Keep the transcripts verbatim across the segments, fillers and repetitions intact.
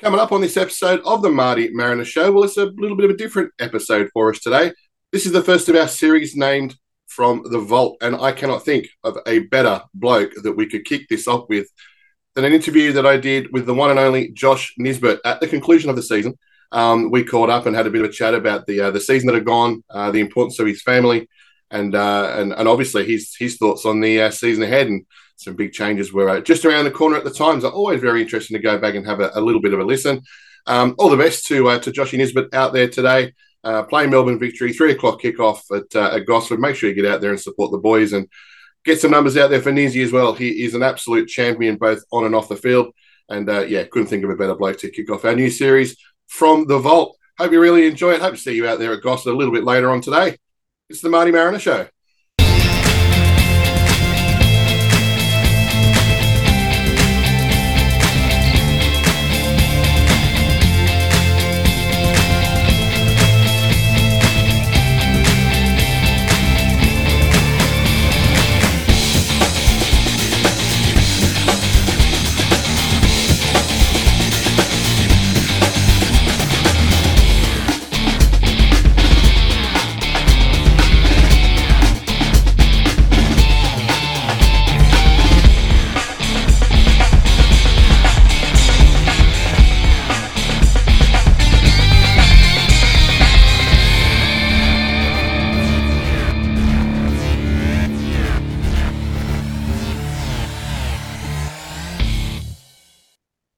Coming up on this episode of the Marty Mariner Show, well, it's a little bit of a different episode for us today. This is the first of our series named From the Vault, and I cannot think of a better bloke that we could kick this off with than an interview that I did with the one and only Josh Nisbet at the conclusion of the season. Um, we caught up and had a bit of a chat about the uh, the season that had gone, uh, the importance of his family, and uh, and, and obviously his his thoughts on the uh, season ahead, and some big changes were uh, just around the corner at the time. So always very interesting to go back and have a, a little bit of a listen. Um, all the best to uh, to Joshy Nisbet out there today. Uh, play Melbourne Victory, three o'clock kickoff at, uh, at Gosford. Make sure you get out there and support the boys and get some numbers out there for Nizzy as well. He is an absolute champion both on and off the field. And, uh, yeah, couldn't think of a better bloke to kick off our new series, From the Vault. Hope you really enjoy it. Hope to see you out there at Gosford a little bit later on today. It's the Marty Mariner Show.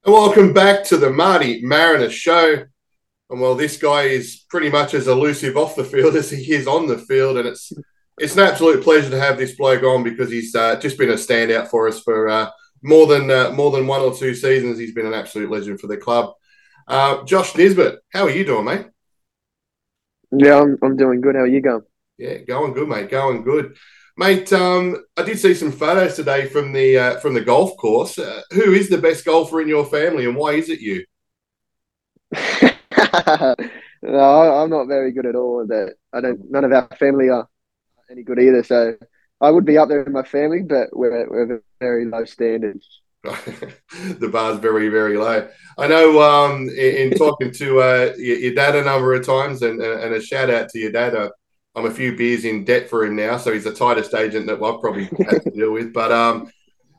Welcome back to the Marty Mariner Show. And well, this guy is pretty much as elusive off the field as he is on the field. And it's it's an absolute pleasure to have this bloke on because he's uh, just been a standout for us for uh, more than uh, more than one or two seasons. He's been an absolute legend for the club. Uh, Josh Nisbet, how are you doing, mate? Yeah, I'm, I'm doing good. How are you going? Yeah, going good, mate. Going good. Mate, um, I did see some photos today from the uh, from the golf course. Uh, who is the best golfer in your family, and why is it you? No, I'm not very good at all. That I don't. None of our family are any good either. So I would be up there in my family, but we're we're very low standards. The bar's very, very low. I know. Um, in, in talking to uh, your, your dad a number of times, and and a shout out to your dad. Uh, I'm a few beers in debt for him now, so he's the tightest agent that I've probably had to deal with. But, um,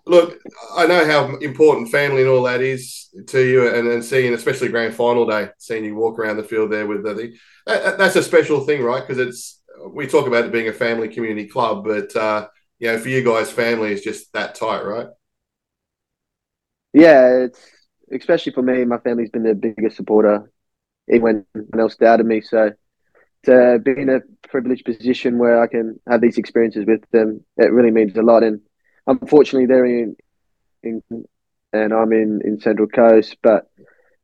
look, I know how important family and all that is to you, and, and seeing, especially grand final day, seeing you walk around the field there with the, the that, that's a special thing, right? Because it's we talk about it being a family community club, but, uh, you know, for you guys, family is just that tight, right? Yeah, it's especially for me, my family's been the biggest supporter, even when else doubted me, so... to be in a privileged position where I can have these experiences with them, it really means a lot. And unfortunately, they're in, in and I'm in, in Central Coast. But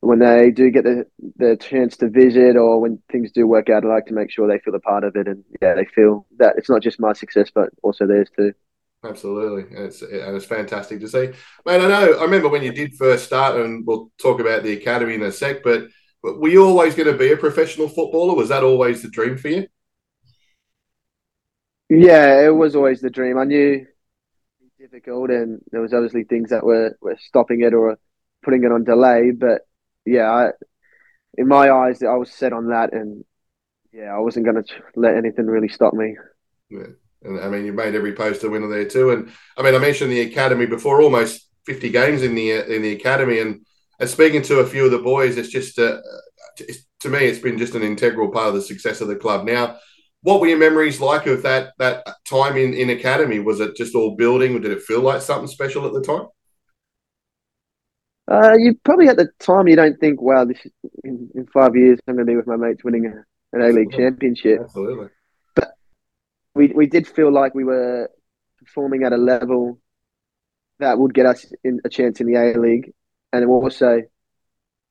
when they do get the, the chance to visit, or when things do work out, I like to make sure they feel a part of it. And yeah, they feel that it's not just my success, but also theirs too. Absolutely. And it's, and it's fantastic to see. Man, I know, I remember when you did first start, and we'll talk about the academy in a sec, but were you always going to be a professional footballer? Was that always the dream for you? Yeah, it was always the dream. I knew it was difficult, and there was obviously things that were, were stopping it or putting it on delay. But yeah, I, in my eyes, I was set on that, and yeah, I wasn't going to let anything really stop me. Yeah. And I mean, you made every post a winner there too. And I mean, I mentioned the academy before, almost fifty games in the in the academy, and. And speaking to a few of the boys, it's just, uh, it's, to me, it's been just an integral part of the success of the club. Now, what were your memories like of that that time in, in academy? Was it just all building, or did it feel like something special at the time? Uh, you probably at the time, you don't think, wow, this is, in, in five years, I'm going to be with my mates winning an A-League championship. Absolutely. But we, we did feel like we were performing at a level that would get us in, a chance in the A-League. And also,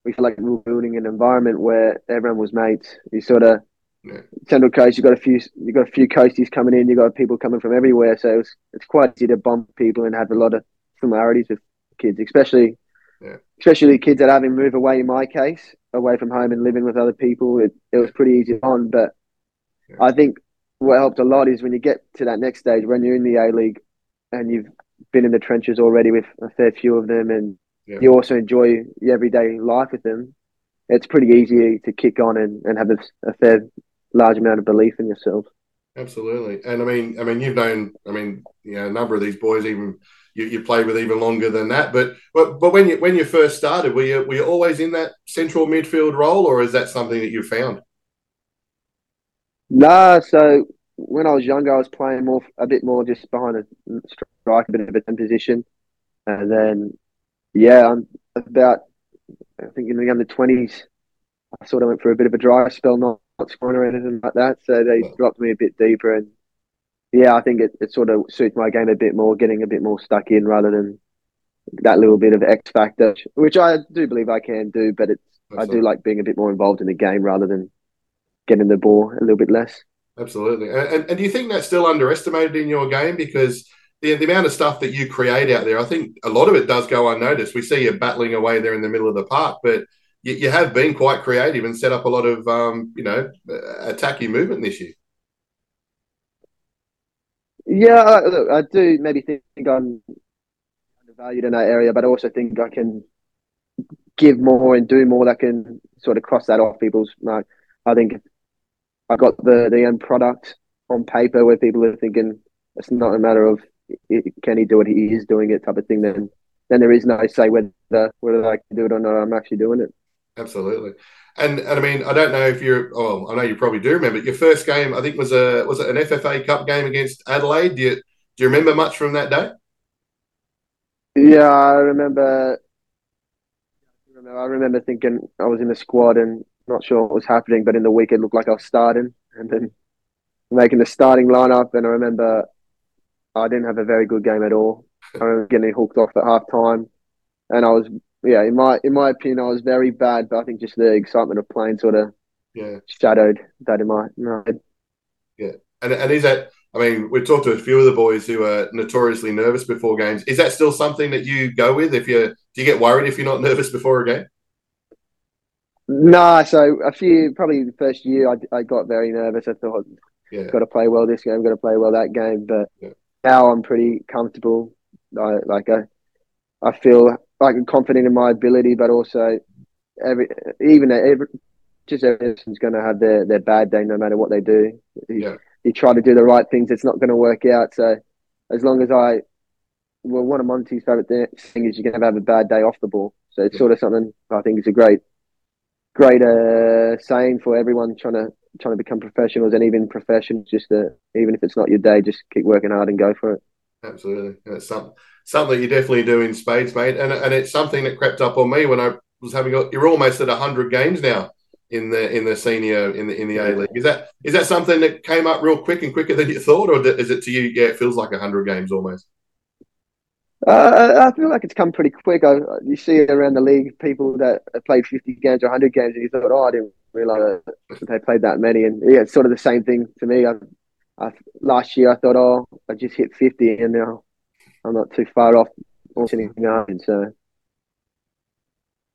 we feel like we were building an environment where everyone was mates. You sort of yeah. Central Coast. You got a few. You got a few coasties coming in. You got people coming from everywhere. So it was, it's quite easy to bump people and have a lot of similarities with kids, especially, yeah. especially kids that haven't moved away. In my case, away from home and living with other people, it it was pretty easy on. But yeah. I think what helped a lot is when you get to that next stage, when you're in the A League and you've been in the trenches already with a fair few of them, and yeah. you also enjoy your everyday life with them, it's pretty easy to kick on and, and have a, a fair large amount of belief in yourself. Absolutely. And I mean, I mean, you've known, I mean, you know, a number of these boys, even you, you played with even longer than that, but, but, but when you, when you first started, were you, were you always in that central midfield role, or is that something that you found? Nah. So when I was younger, I was playing more, a bit more just behind a strike, a bit of a ten position. And then, yeah, I'm about, I think in the under twenties, I sort of went for a bit of a dry spell, not, not scoring or anything like that. So they wow. dropped me a bit deeper. And yeah, I think it, it sort of suits my game a bit more, getting a bit more stuck in rather than that little bit of X factor, which I do believe I can do, but it's, I do like being a bit more involved in the game rather than getting the ball a little bit less. Absolutely. And, and, and do you think that's still underestimated in your game? Because the, the amount of stuff that you create out there, I think a lot of it does go unnoticed. We see you battling away there in the middle of the park, but you, you have been quite creative and set up a lot of, um, you know, attacking movement this year. Yeah, I, look, I do maybe think I'm undervalued in that area, but I also think I can give more and do more that can sort of cross that off people's mark. I think I got the, the end product on paper where people are thinking it's not a matter of it, can he do it, he is doing it type of thing, then then there is no say whether whether I can do it or not, I'm actually doing it. Absolutely. And and I mean, I don't know if you're, oh, I know you probably do remember, your first game, I think was a, was it an F F A Cup game against Adelaide? Do you, do you remember much from that day? Yeah, I remember, I remember thinking I was in the squad and not sure what was happening, but in the week it looked like I was starting and then making the starting lineup. And I remember I didn't have a very good game at all. I remember getting hooked off at half time. And I was, yeah, in my in my opinion, I was very bad, but I think just the excitement of playing sort of yeah. shadowed that in my head. Yeah. And, and is that, I mean, we've talked to a few of the boys who are notoriously nervous before games. Is that still something that you go with? If you do you get worried if you're not nervous before a game? Nah, so a few, probably the first year I, I got very nervous. I thought, yeah. got to play well this game, got to play well that game. But yeah. now I'm pretty comfortable. I, like I, I feel like I'm confident in my ability, but also every even every, just everyone's going to have their, their bad day no matter what they do. You, yeah. you try to do the right things, it's not going to work out. So as long as I, well, one of Monty's favourite things is you're going to have a bad day off the ball. So it's yeah. sort of something I think is a great, great uh, saying for everyone trying to trying to become professionals, and even professionals, just uh, even if it's not your day, just keep working hard and go for it. Absolutely. And it's some, something you definitely do in spades, mate. And and it's something that crept up on me when I was having a, you're almost at one hundred games now in the in the senior, in the in the A-League. Is that is that something that came up real quick and quicker than you thought, or is it to you, yeah, it feels like one hundred games almost? Uh, I feel like it's come pretty quick. I, you see around the league people that have played fifty games or one hundred games, and you thought, oh, I didn't realise that they played that many. And yeah, it's sort of the same thing to me. I, I, last year I thought, oh, I just hit fifty, and now I'm not too far off. So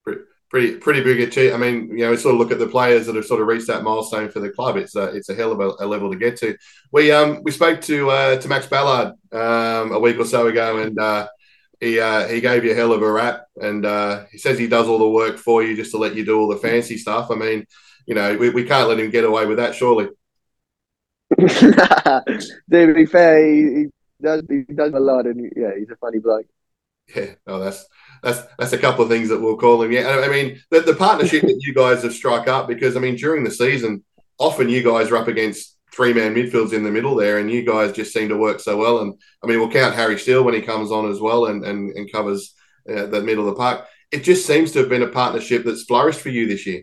pretty, pretty, pretty big achievement. I mean, you know, we sort of look at the players that have sort of reached that milestone for the club. It's a, it's a hell of a, a level to get to. We um we spoke to uh, to Max Ballard um, a week or so ago, and uh, He uh, he gave you a hell of a rap, and uh, he says he does all the work for you just to let you do all the fancy stuff. I mean, you know, we, we can't let him get away with that, surely. To be fair, he, he does he does a lot, and yeah, he's a funny bloke. Yeah, oh, that's that's that's a couple of things that we'll call him. Yeah, I mean, the, the partnership that you guys have struck up, because I mean, during the season, often you guys are up against three-man midfields in the middle there, and you guys just seem to work so well. And I mean, we'll count Harry Steele when he comes on as well and and, and covers uh, the middle of the park. It just seems to have been a partnership that's flourished for you this year.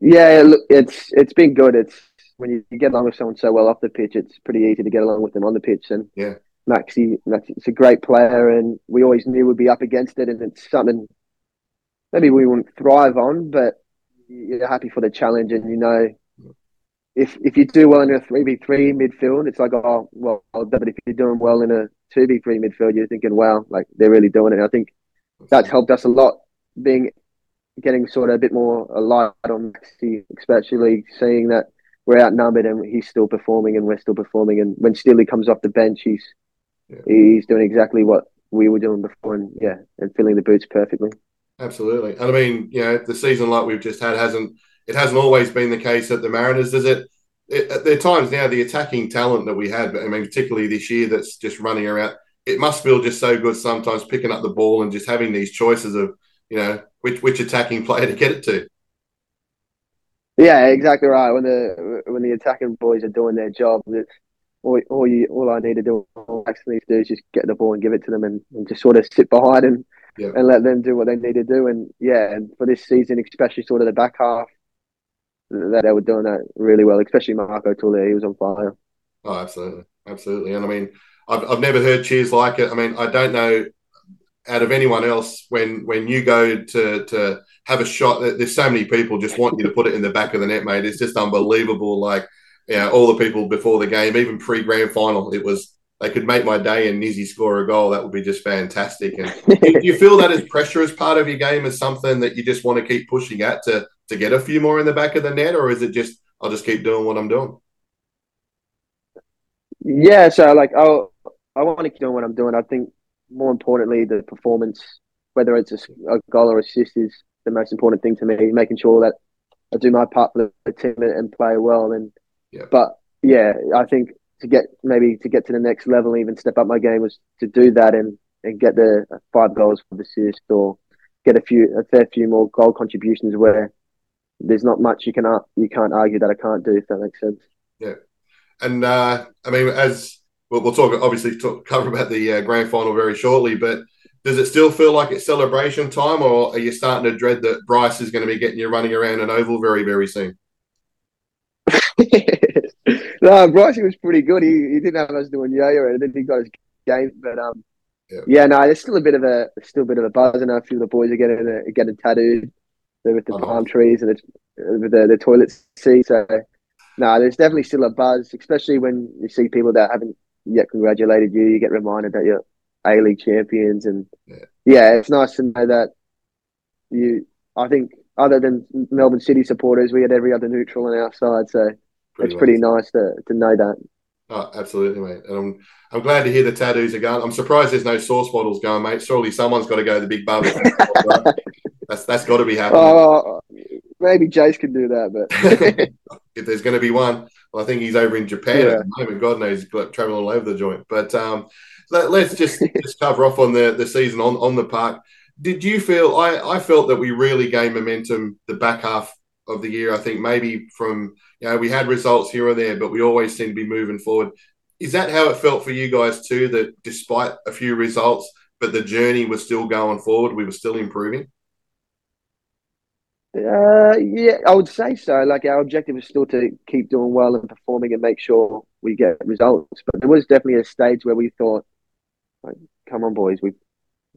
Yeah, look, it's it's been good. It's when you, you get along with someone so well off the pitch, it's pretty easy to get along with them on the pitch. And yeah, Maxie, Maxie's a great player, and we always knew we'd be up against it, and it's something maybe we wouldn't thrive on, but you're happy for the challenge, and you know. If if you do well in a three v three midfield, it's like, oh, well, but if you're doing well in a two v three midfield, you're thinking, wow, like they're really doing it. And I think that's helped us a lot, being getting sort of a bit more a light on Maxi, especially seeing that we're outnumbered and he's still performing and we're still performing. And when Steely comes off the bench, he's yeah. he's doing exactly what, we were doing before, and yeah, and filling the boots perfectly. Absolutely. And I mean, you know, the season like we've just had hasn't it hasn't always been the case at the Mariners, does it? It, there are times now the attacking talent that we had, but I mean, particularly this year, that's just running around. It must feel just so good sometimes picking up the ball and just having these choices of, you know, which which attacking player to get it to. Yeah, exactly right. When the when the attacking boys are doing their job, it's all all, you, all I need to do, all Max needs to do is just get the ball and give it to them, and, and just sort of sit behind and yeah. and let them do what they need to do. And yeah, and for this season, especially sort of the back half, that they were doing that really well, especially Marco Tulli. He was on fire. Oh, absolutely. Absolutely. And I mean, I've I've never heard cheers like it. I mean, I don't know out of anyone else when, when you go to, to have a shot, there's so many people just want you to put it in the back of the net, mate. It's just unbelievable. Like, you know, all the people before the game, even pre-grand final, it was, they could make my day and Nizzy score a goal. That would be just fantastic. And do you feel that as pressure as part of your game, as something that you just want to keep pushing at to, to get a few more in the back of the net, or is it just, I'll just keep doing what I'm doing? Yeah, so like, I'll, I want to keep doing what I'm doing. I think more importantly, the performance, whether it's a, a goal or assist, is the most important thing to me, making sure that I do my part for the team and play well. And yeah. But yeah, I think to get maybe to get to the next level, even step up my game, was to do that and, and get the five goals for the assist, or get a few a fair few more goal contributions where there's not much you can you can't argue that I can't do, if that makes sense. Yeah, and uh, I mean, as we'll, we'll talk obviously talk, cover about the uh, grand final very shortly, but does it still feel like it's celebration time, or are you starting to dread that Bryce is going to be getting you running around an oval very very soon? No, Bryce was pretty good. He, he didn't have us doing yo-yo, and then he got his game. But um, yeah. yeah, no, there's still a bit of a still a bit of a buzz. I know a few of the boys are getting are getting tattooed with the oh, palm nice. trees and the, with the the toilet seat. So no, there's definitely still a buzz, especially when you see people that haven't yet congratulated you. You get reminded that you're A-League champions, and yeah. yeah, it's nice to know that you. I think other than Melbourne City supporters, we had every other neutral on our side, so. Pretty it's well. pretty nice to, to know that. Oh, absolutely, mate. And I'm, I'm glad to hear the tattoos are going. I'm surprised there's no sauce bottles going, mate. Surely someone's got to go to the big bubble. that's that's got to be happening. Oh, maybe Jace can do that, but if there's going to be one, well, I think he's over in Japan yeah. at the moment. God knows he's traveling all over the joint. But um, let, let's just, just cover off on the, the season on, on the park. Did you feel? I I felt that we really gained momentum the back half of the year. I think maybe from, you know, we had results here or there, but we always seem to be moving forward. Is that how it felt for you guys too, that despite a few results, but the journey was still going forward, we were still improving? Uh, yeah, I would say so. Like, our objective was still to keep doing well and performing and make sure we get results. But there was definitely a stage where we thought, like, come on, boys, we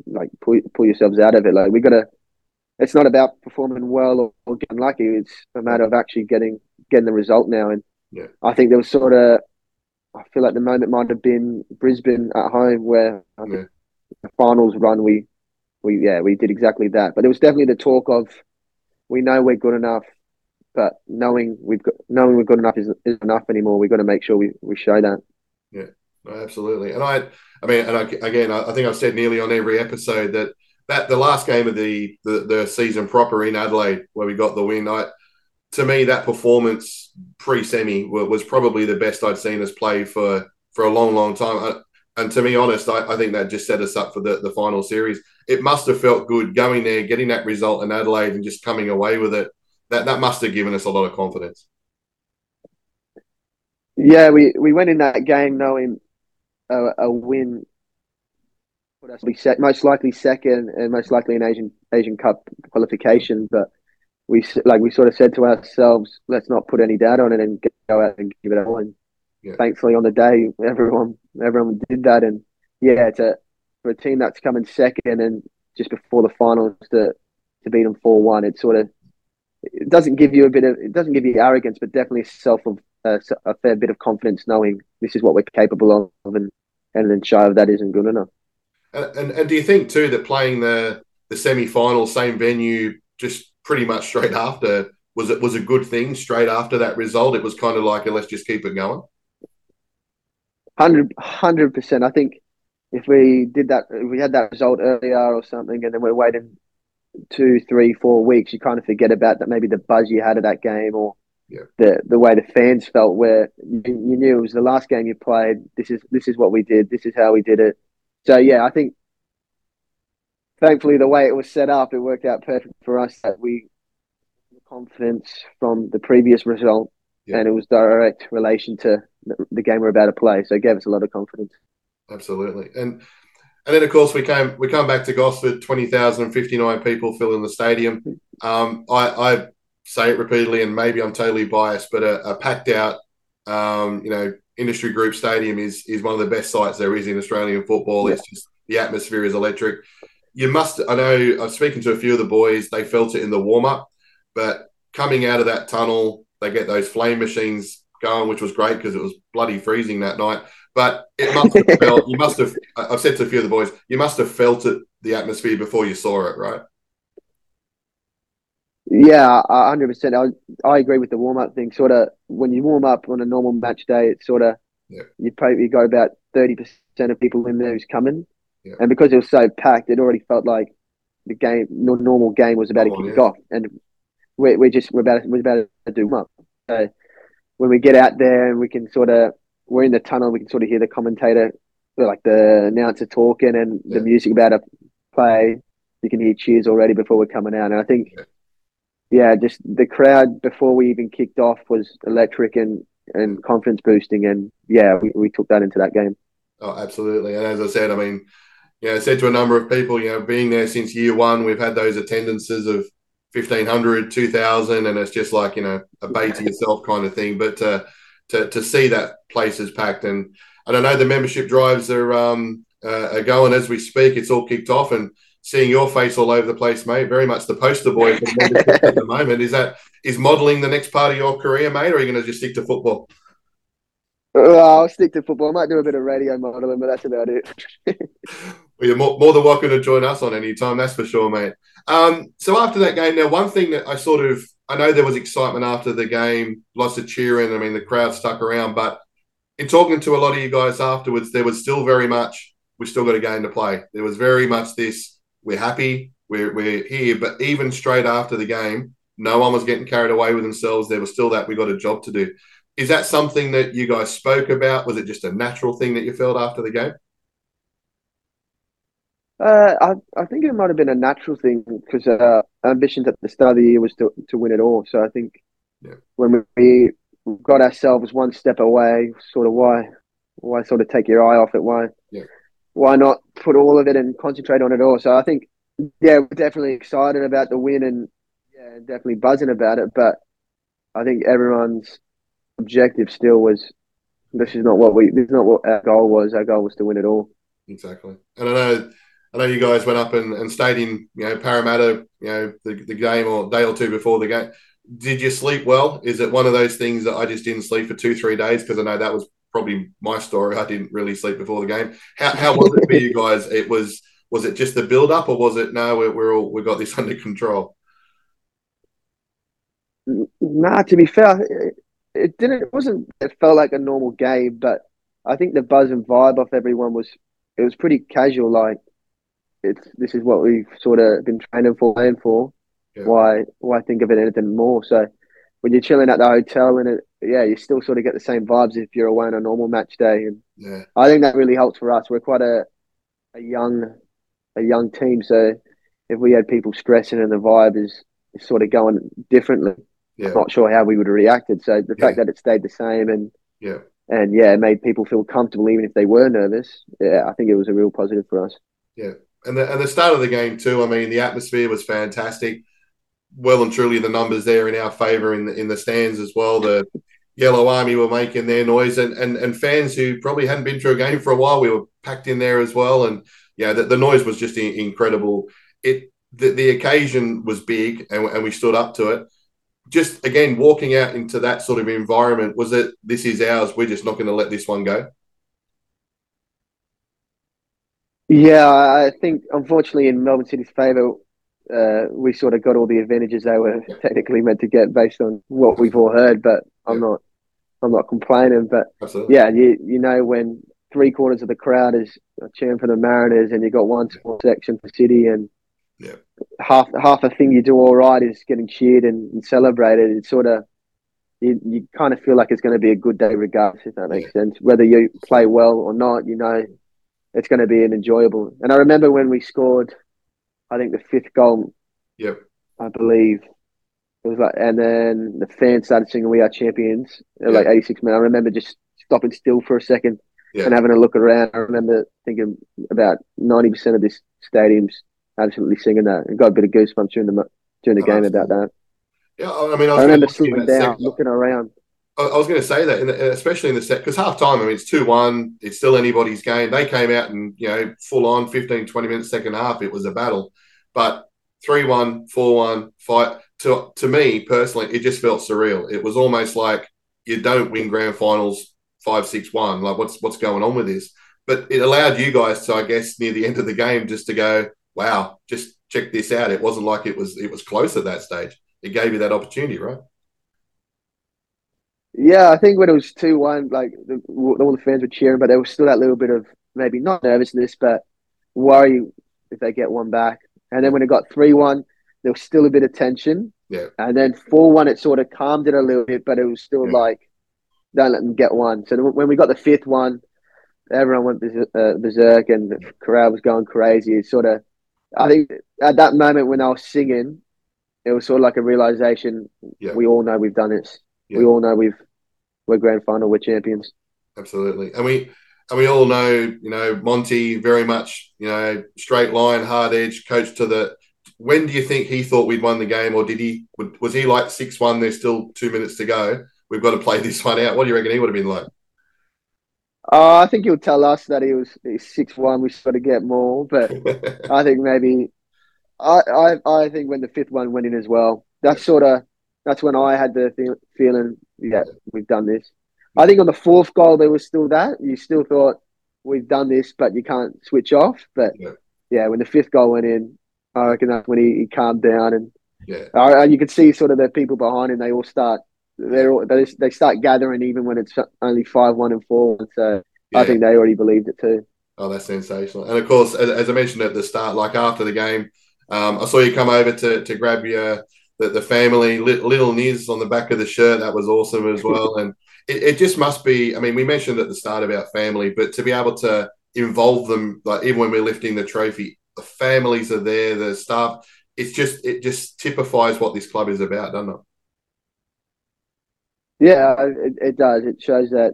like pull, pull yourselves out of it. Like, we got to, it's not about performing well or, or getting lucky. It's a matter of actually getting getting the result now. And yeah. I think there was sort of, I feel like the moment might have been Brisbane at home, where I yeah. think the finals run, we, we yeah, we did exactly that. But it was definitely the talk of, we know we're good enough, but knowing we've got knowing we're good enough isn't, isn't enough anymore. We've got to make sure we, we show that. Yeah, absolutely. And I, I mean, and I, again, I think I've said nearly on every episode that, That the last game of the, the, the season proper in Adelaide, where we got the win, I, to me, that performance pre-semi was probably the best I'd seen us play for, for a long, long time. I, and to be honest, I, I think that just set us up for the, the final series. It must have felt good going there, getting that result in Adelaide and just coming away with it. That that must have given us a lot of confidence. Yeah, we, we went in that game knowing a, a win would us be most likely second, and most likely an Asian Asian Cup qualification. But we like we sort of said to ourselves, let's not put any doubt on it and go out and give it all. And yeah. thankfully, on the day, everyone everyone did that. And yeah, to for a team that's coming second and just before the finals to to beat them four one, it sort of it doesn't give you a bit of it doesn't give you arrogance, but definitely self of uh, a fair bit of confidence, knowing this is what we're capable of, and and then show that isn't good enough. And, and and do you think too that playing the the semi-final, same venue, just pretty much straight after, was it was a good thing? Straight after that result, it was kind of like, let's just keep it going. one hundred percent. I think if we did that, if we had that result earlier or something, and then we're waiting two, three, four weeks, you kind of forget about that. Maybe the buzz you had of that game, or yeah. the the way the fans felt, where you, you knew it was the last game you played. This is this is what we did. This is how we did it. So yeah, I think thankfully the way it was set up, it worked out perfect for us. That we had confidence from the previous result, yeah. and it was direct relation to the game we're about to play. So it gave us a lot of confidence. Absolutely, and. And then, of course, we came we come back to Gosford, twenty thousand fifty-nine people fill in the stadium. Um, I, I say it repeatedly, and maybe I'm totally biased, but a, a packed-out, um, you know, industry group stadium is is one of the best sites there is in Australian football. Yeah. It's just the atmosphere is electric. You must – I know I was speaking to a few of the boys. They felt it in the warm-up, but coming out of that tunnel, they get those flame machines going, which was great because it was bloody freezing that night. But it must have felt, you must have, I've said to a few of the boys, you must have felt it, the atmosphere, before you saw it, right? Yeah, one hundred percent. I, I agree with the warm-up thing. Sort of, when you warm up on a normal match day, it's sort of, yeah. you probably go about thirty percent of people in there who's coming. Yeah. And because it was so packed, it already felt like the game, normal game was about oh, to kick yeah. off. And we're, we're just, we're about, we're about to do warm up. So when we get out there and we can sort of, we're in the tunnel, we can sort of hear the commentator, like the announcer talking and yeah. the music about to play. You can hear cheers already before we're coming out. And I think, yeah, yeah just the crowd before we even kicked off was electric and, and confidence boosting. And, yeah, we, we took that into that game. Oh, absolutely. And as I said, I mean, you know, I said to a number of people, you know, being there since year one, we've had those attendances of fifteen hundred, two thousand, and it's just like, you know, a bay to yourself kind of thing. But, uh, To, to see that place is packed. And, and I know the membership drives are um uh, are going as we speak. It's all kicked off, and seeing your face all over the place, mate, very much the poster boy for membership at the moment. Is that is modelling the next part of your career, mate, or are you going to just stick to football? Well, I'll stick to football. I might do a bit of radio modelling, but that's about it. Well, you're more, more than welcome to join us on any time, that's for sure, mate. Um, so after that game, now, one thing that I sort of – I know there was excitement after the game, lots of cheering. I mean, the crowd stuck around. But in talking to a lot of you guys afterwards, there was still very much, we've still got a game to play. There was very much this, we're happy, we're, we're here. But even straight after the game, no one was getting carried away with themselves. There was still that, we got a job to do. Is that something that you guys spoke about? Was it just a natural thing that you felt after the game? Uh, I I think it might have been a natural thing because uh, our ambitions at the start of the year was to, to win it all. So I think yeah. when we got ourselves one step away, sort of why why sort of take your eye off it? Why yeah. why not put all of it and concentrate on it all? So I think yeah, we're definitely excited about the win and yeah, definitely buzzing about it. But I think everyone's objective still was this is not what we this is not what our goal was. Our goal was to win it all. Exactly, and I know. I know you guys went up and, and stayed in, you know, Parramatta, you know, the, the game or day or two before the game. Did you sleep well? Is it one of those things that I just didn't sleep for two, three days? Because I know that was probably my story. I didn't really sleep before the game. How how was it for you guys? It was was it just the build up, or was it no? We're, we're all we got this under control. Nah, to be fair, it, it didn't. It wasn't. It felt like a normal game, but I think the buzz and vibe off everyone was it was pretty casual, like. It's this is what we've sort of been training for, playing for. Yeah. Why, why think of it anything more? So, when you're chilling at the hotel and it, yeah, you still sort of get the same vibes if you're away on a normal match day. And yeah. I think that really helps for us. We're quite a a young, a young team. So, if we had people stressing and the vibe is, is sort of going differently, yeah. I'm not sure how we would have reacted. So the fact yeah. that it stayed the same and yeah, and yeah, it made people feel comfortable even if they were nervous. Yeah, I think it was a real positive for us. Yeah. And the, and the start of the game too, I mean, the atmosphere was fantastic. Well and truly the numbers there in our favour in the, in the stands as well. The Yellow Army were making their noise and, and, and fans who probably hadn't been to a game for a while, we were packed in there as well. And, yeah, the, the noise was just incredible. It The, the occasion was big and, and we stood up to it. Just, again, walking out into that sort of environment, was it, this is ours, we're just not going to let this one go? Yeah, I think, unfortunately, in Melbourne City's favour, uh, we sort of got all the advantages they were yeah. technically meant to get based on what we've all heard, but I'm yeah. not I'm not complaining. But, absolutely. yeah, you you know when three quarters of the crowd is cheering for the Mariners, and you've got one small section for City, and yeah. half half a thing you do all right is getting cheered and, and celebrated. It's sort of you, you kind of feel like it's going to be a good day regardless, if that makes yeah. sense. Whether you play well or not, you know it's going to be an enjoyable. And I remember when we scored, I think the fifth goal. Yep. I believe it was like, and then the fans started singing "We Are Champions" at yeah. like eighty-six minutes. I remember just stopping still for a second yeah. and having a look around. I remember thinking about ninety percent of this stadium's absolutely singing that. I got a bit of goosebumps during the during the oh, game about that. Yeah, I mean, I, was I remember sitting down, second. looking around. I, I was going to say that, in the, especially in the set, because half time, I mean, it's two one. It's still anybody's game. They came out and you know, full on fifteen, twenty minutes second half. It was a battle, but. three one, four one, five. To, to me, personally, it just felt surreal. It was almost like you don't win grand finals five six one. Like, what's what's going on with this? But it allowed you guys to, I guess, near the end of the game just to go, wow, just check this out. It wasn't like it was it was close at that stage. It gave you that opportunity, right? Yeah, I think when it was two one, like, the, all the fans were cheering, but there was still that little bit of maybe not nervousness, but worry if they get one back. And then when it got three one, there was still a bit of tension. Yeah. And then four one, it sort of calmed it a little bit, but it was still yeah. like, don't let them get one. So when we got the fifth one, everyone went berserk, uh, berserk and the crowd was going crazy. It sort of, I think at that moment when I was singing, it was sort of like a realization, yeah. we all know we've done this. Yeah. We all know we've, we're grand final, we're champions. Absolutely. And we... And we all know, you know, Monty very much, you know, straight line, hard edge, coach to the. When do you think he thought we'd won the game, or did he? Was he like six one? There's still two minutes to go. We've got to play this one out. What do you reckon he would have been like? Uh, I think he'll tell us that he was six one. We sort of get more, but I think maybe, I, I I think when the fifth one went in as well, that's sort of that's when I had the th- feeling, yeah, we've done this. I think on the fourth goal, there was still that. You still thought, we've done this, but you can't switch off. But, yeah, yeah when the fifth goal went in, I reckon that's when he, he calmed down. And yeah. uh, you could see sort of the people behind him, they all start they're all, they they start gathering even when it's only five one and four one. So yeah. I think they already believed it too. Oh, that's sensational. And, of course, as, as I mentioned at the start, like after the game, um, I saw you come over to, to grab your the, the family, little Niz on the back of the shirt. That was awesome as well. And It, it just must be, I mean, we mentioned at the start about family, but to be able to involve them, like even when we're lifting the trophy, the families are there, the staff, it's just, it just typifies what this club is about, doesn't it? Yeah, it, it does. It shows that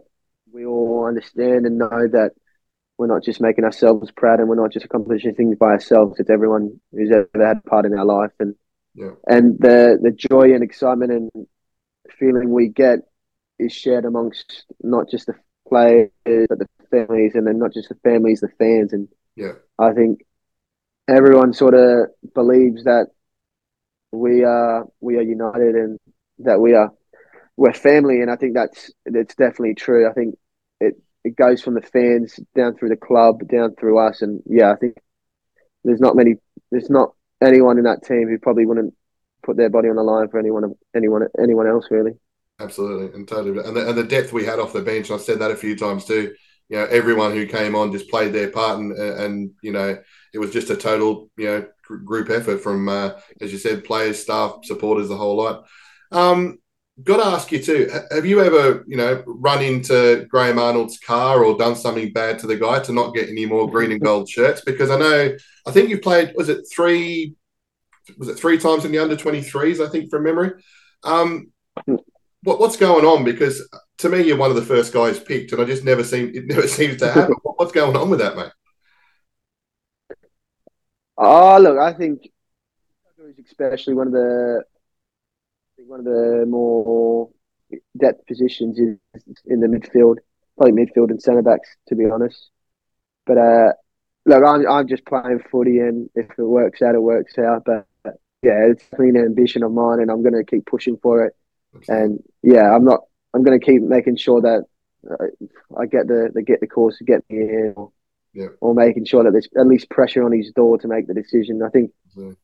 we all understand and know that we're not just making ourselves proud and we're not just accomplishing things by ourselves. It's everyone who's ever had part in our life. And yeah. and the, the joy and excitement and feeling we get is shared amongst not just the players but the families, and then not just the families, the fans. And yeah, I think everyone sort of believes that we are we are united and that we are we're family. And I think that's it's definitely true. I think it it goes from the fans down through the club, down through us, and yeah, I think there's not many there's not anyone in that team who probably wouldn't put their body on the line for anyone anyone anyone else really. Absolutely, and totally, and the, and the depth we had off the bench. And I've said that a few times too. You know, everyone who came on just played their part, and and you know, it was just a total you know group effort from, uh, as you said, players, staff, supporters, the whole lot. Um, got to ask you too. Have you ever you know run into Graham Arnold's car or done something bad to the guy to not get any more green and gold shirts? Because I know, I think you played. Was it three? Was it three times in the under twenty-threes? I think from memory. Um. What, what's going on? Because to me, you're one of the first guys picked, and I just never seem it never seems to happen. What's going on with that, mate? Oh, look, I think especially one of the one of the more depth positions is in the midfield, probably midfield and centre backs, to be honest. But uh, look, I'm I'm just playing footy, and if it works out, it works out. But, but yeah, it's definitely an ambition of mine, and I'm going to keep pushing for it. And yeah, I'm not. I'm going to keep making sure that uh, I get the, the get the course to get me in, or, yeah. or making sure that there's at least pressure on his door to make the decision. I think mm.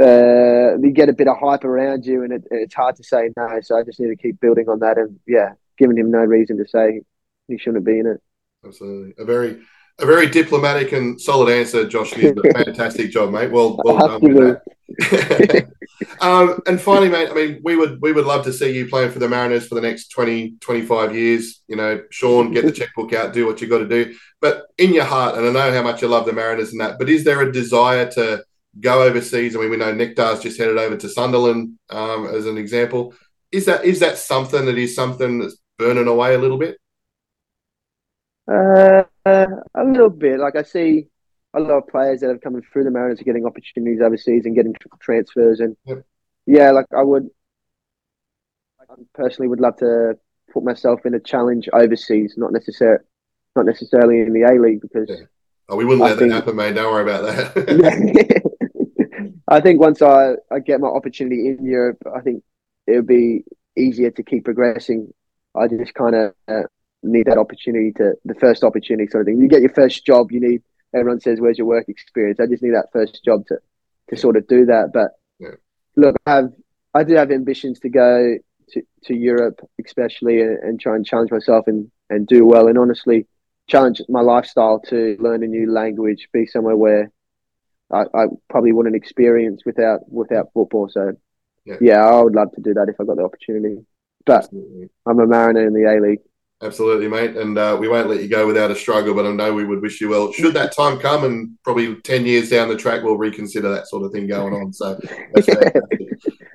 uh, you get a bit of hype around you, and it, it's hard to say no. So I just need to keep building on that, and yeah, giving him no reason to say he shouldn't be in it. absolutely. A very, a very diplomatic and solid answer, Josh. Fantastic job, mate. Well, well done with that. um, and finally, mate, I mean, we would we would love to see you playing for the Mariners for the next twenty, twenty-five years. You know, Sean, get the checkbook out, do what you got to do. But in your heart, and I know how much you love the Mariners and that, but is there a desire to go overseas? I mean, we know Nectar's just headed over to Sunderland um, as an example. Is that is that something that is something that's burning away a little bit? Uh, a little bit. Like, I see a lot of players that have come through the Mariners are getting opportunities overseas and getting transfers. And yep. yeah, like I would, I personally would love to put myself in a challenge overseas, not necessarily, not necessarily in the A-League because yeah. oh, we wouldn't I let think, that happen, mate. Don't worry about that. I think once I, I get my opportunity in Europe, I think it would be easier to keep progressing. I just kind of uh, need that opportunity to the first opportunity sort of thing. You get your first job, you need, everyone says, where's your work experience? I just need that first job to, to sort of do that. But yeah. look, I have, I do have ambitions to go to, to Europe, especially and, and try and challenge myself and, and do well. And honestly, challenge my lifestyle to learn a new language, be somewhere where I, I probably wouldn't experience without, without football. So yeah. yeah, I would love to do that if I got the opportunity. But absolutely. I'm a Mariner in the A-League. Absolutely, mate. And uh, we won't let you go without a struggle, but I know we would wish you well. Should that time come and probably ten years down the track, we'll reconsider that sort of thing going on. So, that's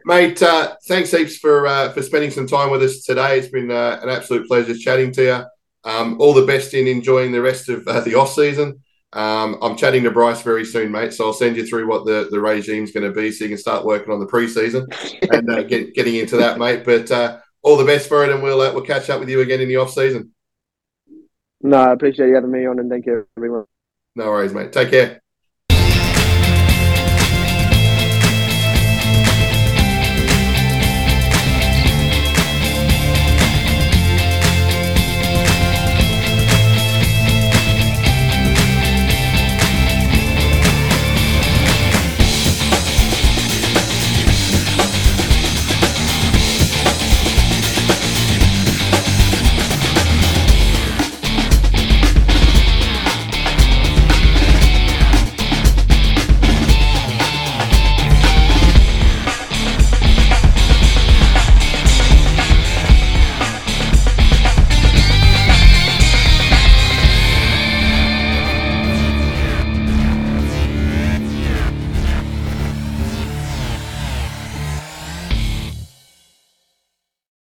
mate, uh, thanks heaps for uh, for spending some time with us today. It's been uh, an absolute pleasure chatting to you. Um, all the best in enjoying the rest of uh, the off-season. Um, I'm chatting to Bryce very soon, mate, so I'll send you through what the, the regime's going to be so you can start working on the pre-season and uh, get, getting into that, mate. But... Uh, all the best for it, and we'll uh, we'll catch up with you again in the off season. No, I appreciate you having me on, and thank you everyone. No worries, mate. Take care.